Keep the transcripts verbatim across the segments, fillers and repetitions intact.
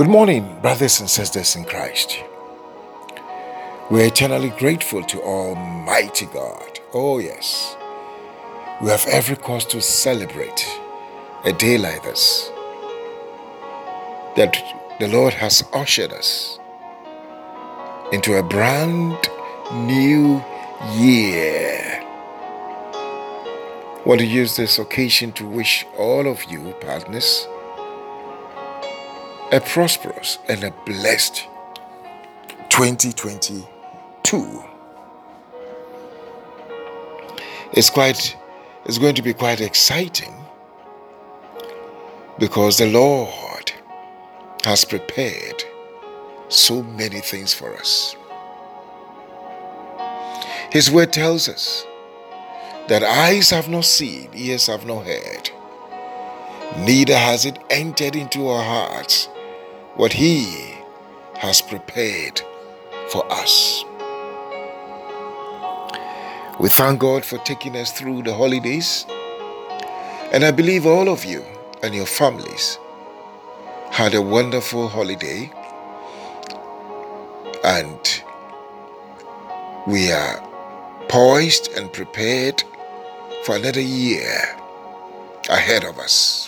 Good morning, brothers and sisters in Christ. We are eternally grateful to Almighty God. Oh yes, we have every cause to celebrate a day like this, that the Lord has ushered us into a brand new year. I want to use this occasion to wish all of you, partners, a prosperous and a blessed twenty twenty-two. It's quite, it's going to be quite exciting because the Lord has prepared so many things for us. His word tells us that eyes have not seen, ears have not heard, neither has it entered into our hearts what He has prepared for us. We thank God for taking us through the holidays, and I believe all of you and your families had a wonderful holiday, and we are poised and prepared for another year ahead of us.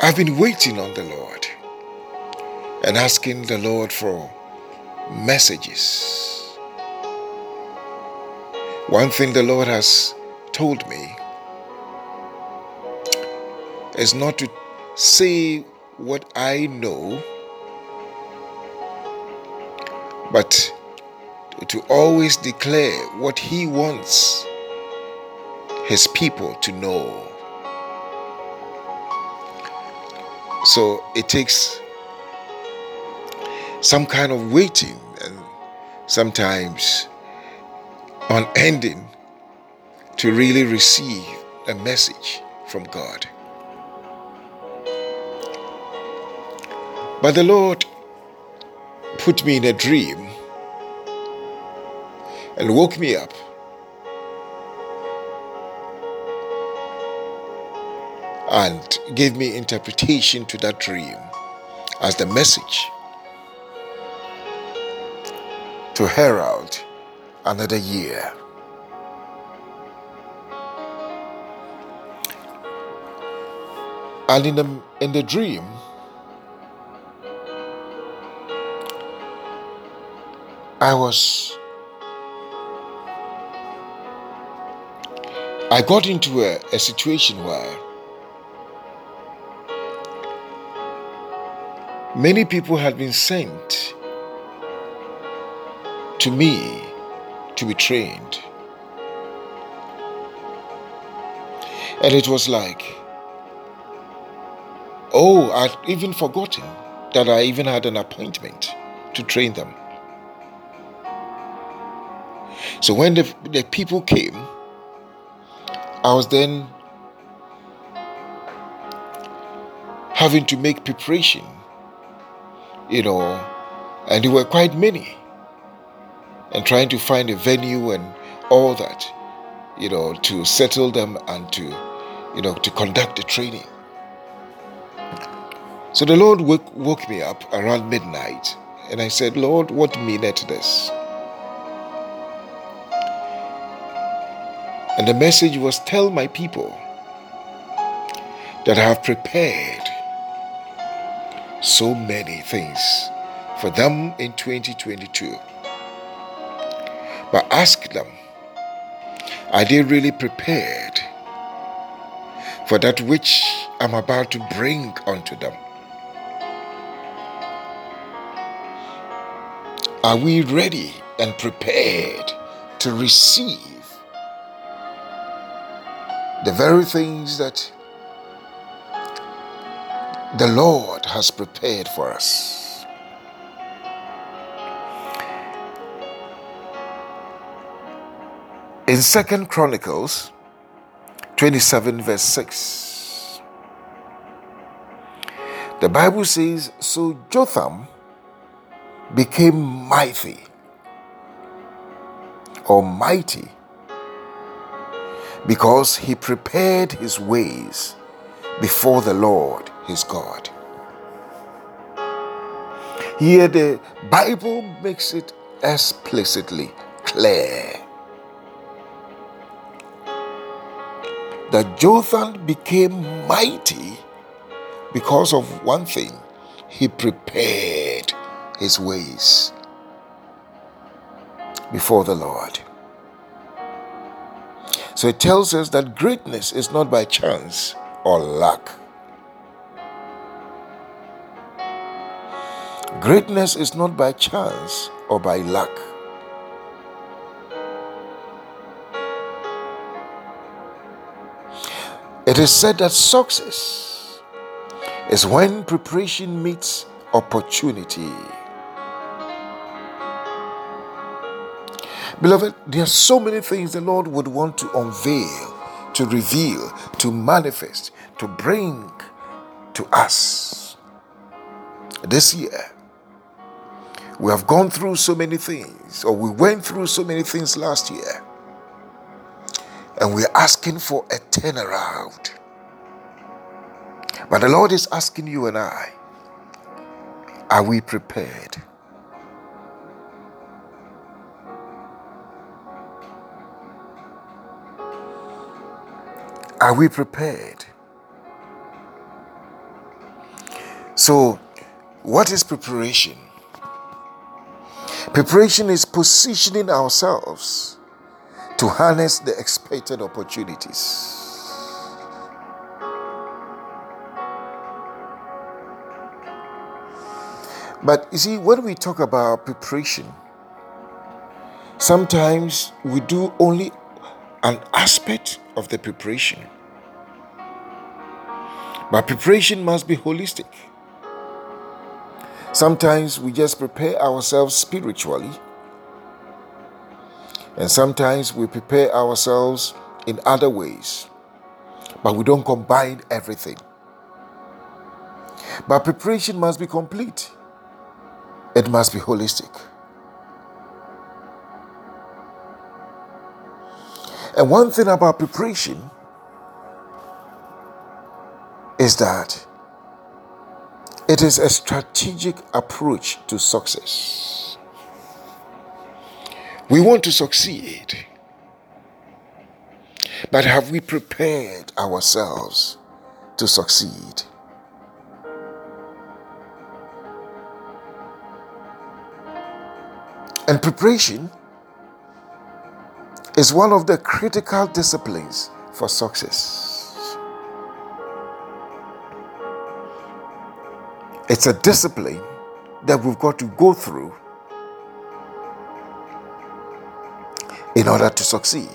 I've been waiting on the Lord and asking the Lord for messages. One thing the Lord has told me is not to say what I know, but to always declare what He wants His people to know. So it takes some kind of waiting and sometimes unending to really receive a message from God. But the Lord put me in a dream and woke me up and gave me interpretation to that dream as the message to herald another year. And in the, in the dream, I was, I got into a, a situation where many people had been sent to me to be trained. And it was like, oh, I'd even forgotten that I even had an appointment to train them. So when the, the people came, I was then having to make preparation, you know, and there were quite many, and trying to find a venue and all that, you know, to settle them and to, you know, to conduct the training. So the Lord woke, woke me up around midnight, and I said, Lord, what meaneth this? And the message was, tell my people that I have prepared so many things for them in twenty twenty-two. But ask them, are they really prepared for that which I'm about to bring unto them? Are we ready and prepared to receive the very things that the Lord has prepared for us? In Second Chronicles twenty-seven verse six, the Bible says, so Jotham became mighty, or mighty, because he prepared his ways before the Lord his God. Here the Bible makes it explicitly clear that Jotham became mighty because of one thing: he prepared his ways before the Lord. So it tells us that greatness is not by chance or luck. Greatness is not by chance or by luck. It is said that success is when preparation meets opportunity. Beloved, there are so many things the Lord would want to unveil, to reveal, to manifest, to bring to us this year. We have gone through so many things, or we went through so many things last year. And we are asking for a turnaround. But the Lord is asking you and I, are we prepared? Are we prepared? So, what is preparation? Preparation is positioning ourselves to harness the expected opportunities. But you see, when we talk about preparation, sometimes we do only an aspect of the preparation. But preparation must be holistic. Sometimes we just prepare ourselves spiritually, and sometimes we prepare ourselves in other ways, but we don't combine everything. But preparation must be complete. It must be holistic. And one thing about preparation is that it is a strategic approach to success. We want to succeed, but have we prepared ourselves to succeed? And preparation is one of the critical disciplines for success. It's a discipline that we've got to go through in order to succeed.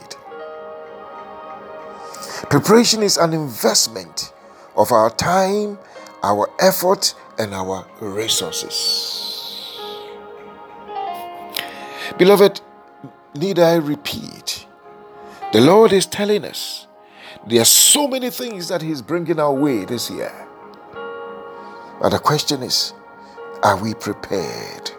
Preparation is an investment of our time, our effort, and our resources. Beloved, need I repeat? The Lord is telling us there are so many things that He's bringing our way this year. But the question is, are we prepared?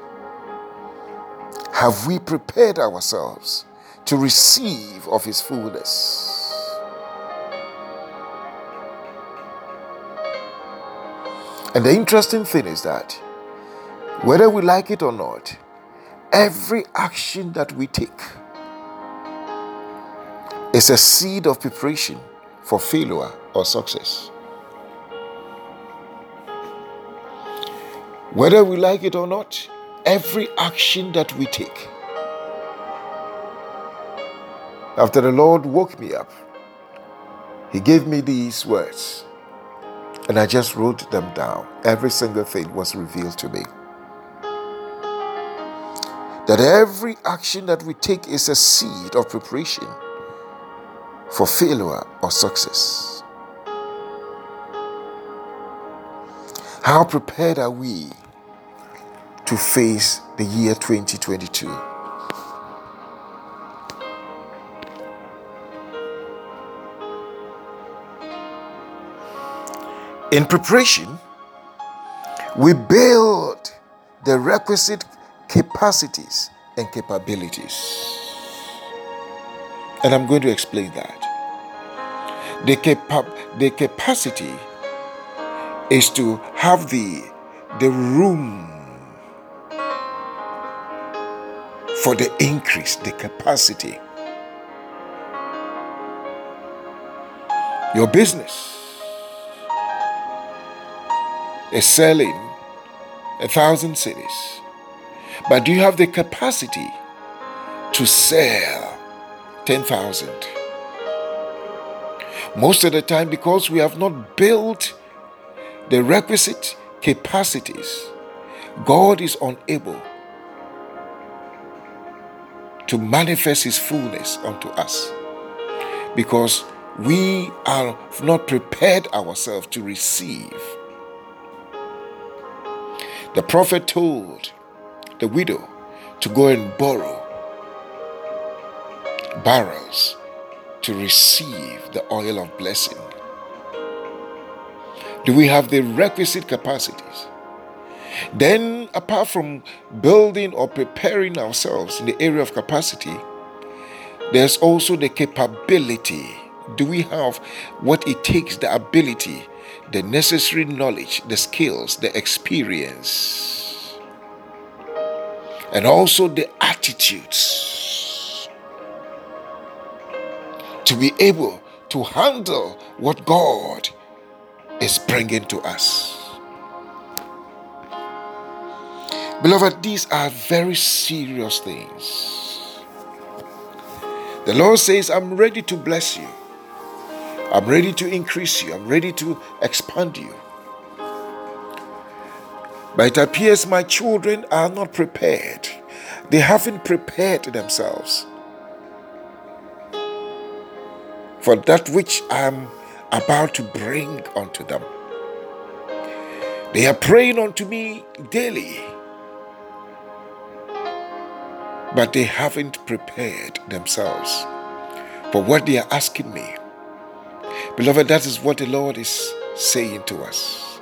Have we prepared ourselves to receive of His fullness? And the interesting thing is that whether we like it or not, every action that we take is a seed of preparation for failure or success. Whether we like it or not, every action that we take. After the Lord woke me up, He gave me these words, and I just wrote them down. Every single thing was revealed to me. That every action that we take is a seed of preparation for failure or success. How prepared are we to face the year twenty twenty-two? In preparation, we build the requisite capacities and capabilities. And I'm going to explain that. The, capa- the capacity is to have the, the room for the increase, the capacity. Your business is selling a thousand cities, but do you have the capacity to sell ten thousand? Most of the time, because we have not built the requisite capacities, God is unable to manifest His fullness unto us, because we are not prepared ourselves to receive. The prophet told the widow to go and borrow barrels to receive the oil of blessing. Do we have the requisite capacities? Then, apart from building or preparing ourselves in the area of capacity, there's also the capability. Do we have what it takes, the ability, the necessary knowledge, the skills, the experience, and also the attitudes to be able to handle what God is bringing to us? Beloved, these are very serious things. The Lord says, I'm ready to bless you. I'm ready to increase you. I'm ready to expand you. But it appears my children are not prepared. They haven't prepared themselves for that which I'm about to bring unto them. They are praying unto me daily, but they haven't prepared themselves for what they are asking me. Beloved, that is what the Lord is saying to us.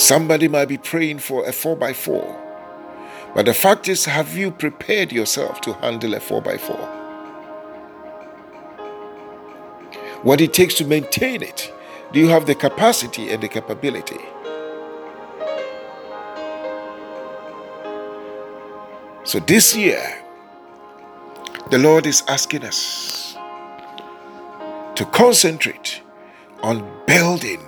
Somebody might be praying for a four by four, but the fact is, have you prepared yourself to handle a four by four? What it takes to maintain it? Do you have the capacity and the capability? So this year, the Lord is asking us to concentrate on building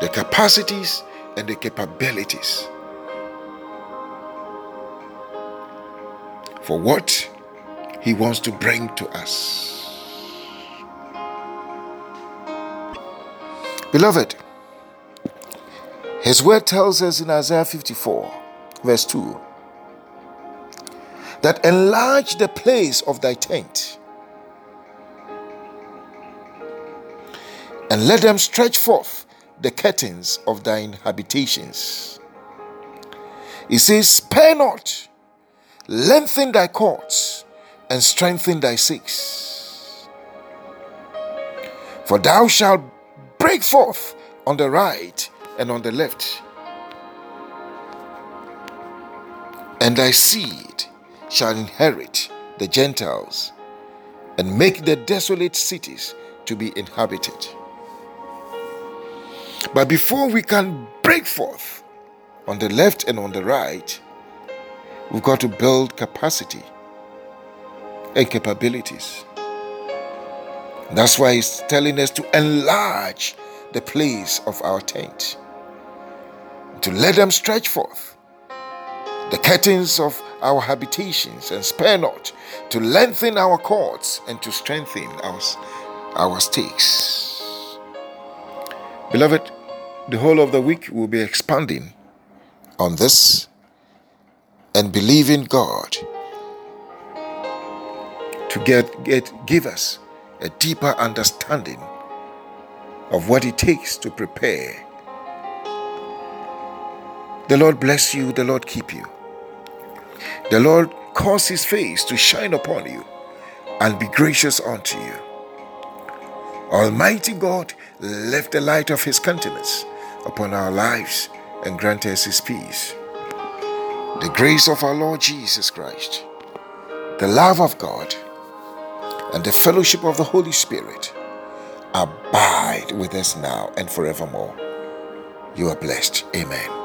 the capacities and the capabilities for what He wants to bring to us. Beloved, His word tells us in Isaiah fifty-four, verse two, that enlarge the place of thy tent, and let them stretch forth the curtains of thine habitations. It says, spare not, lengthen thy cords, and strengthen thy stakes. For thou shalt break forth on the right and on the left, and thy seed shall inherit the Gentiles, and make the desolate cities to be inhabited. But before we can break forth on the left and on the right, we've got to build capacity and capabilities. That's why He's telling us to enlarge the place of our tent, to let them stretch forth the curtains of our habitations, and spare not, to lengthen our cords and to strengthen our, our stakes. Beloved, the whole of the week will be expanding on this and believing God to get, get give us a deeper understanding of what it takes to prepare. The Lord bless you. The Lord keep you. The Lord cause His face to shine upon you and be gracious unto you. Almighty God, lift the light of His countenance upon our lives and grant us His peace. The grace of our Lord Jesus Christ, the love of God, and the fellowship of the Holy Spirit abide with us now and forevermore. you are blessed. Amen.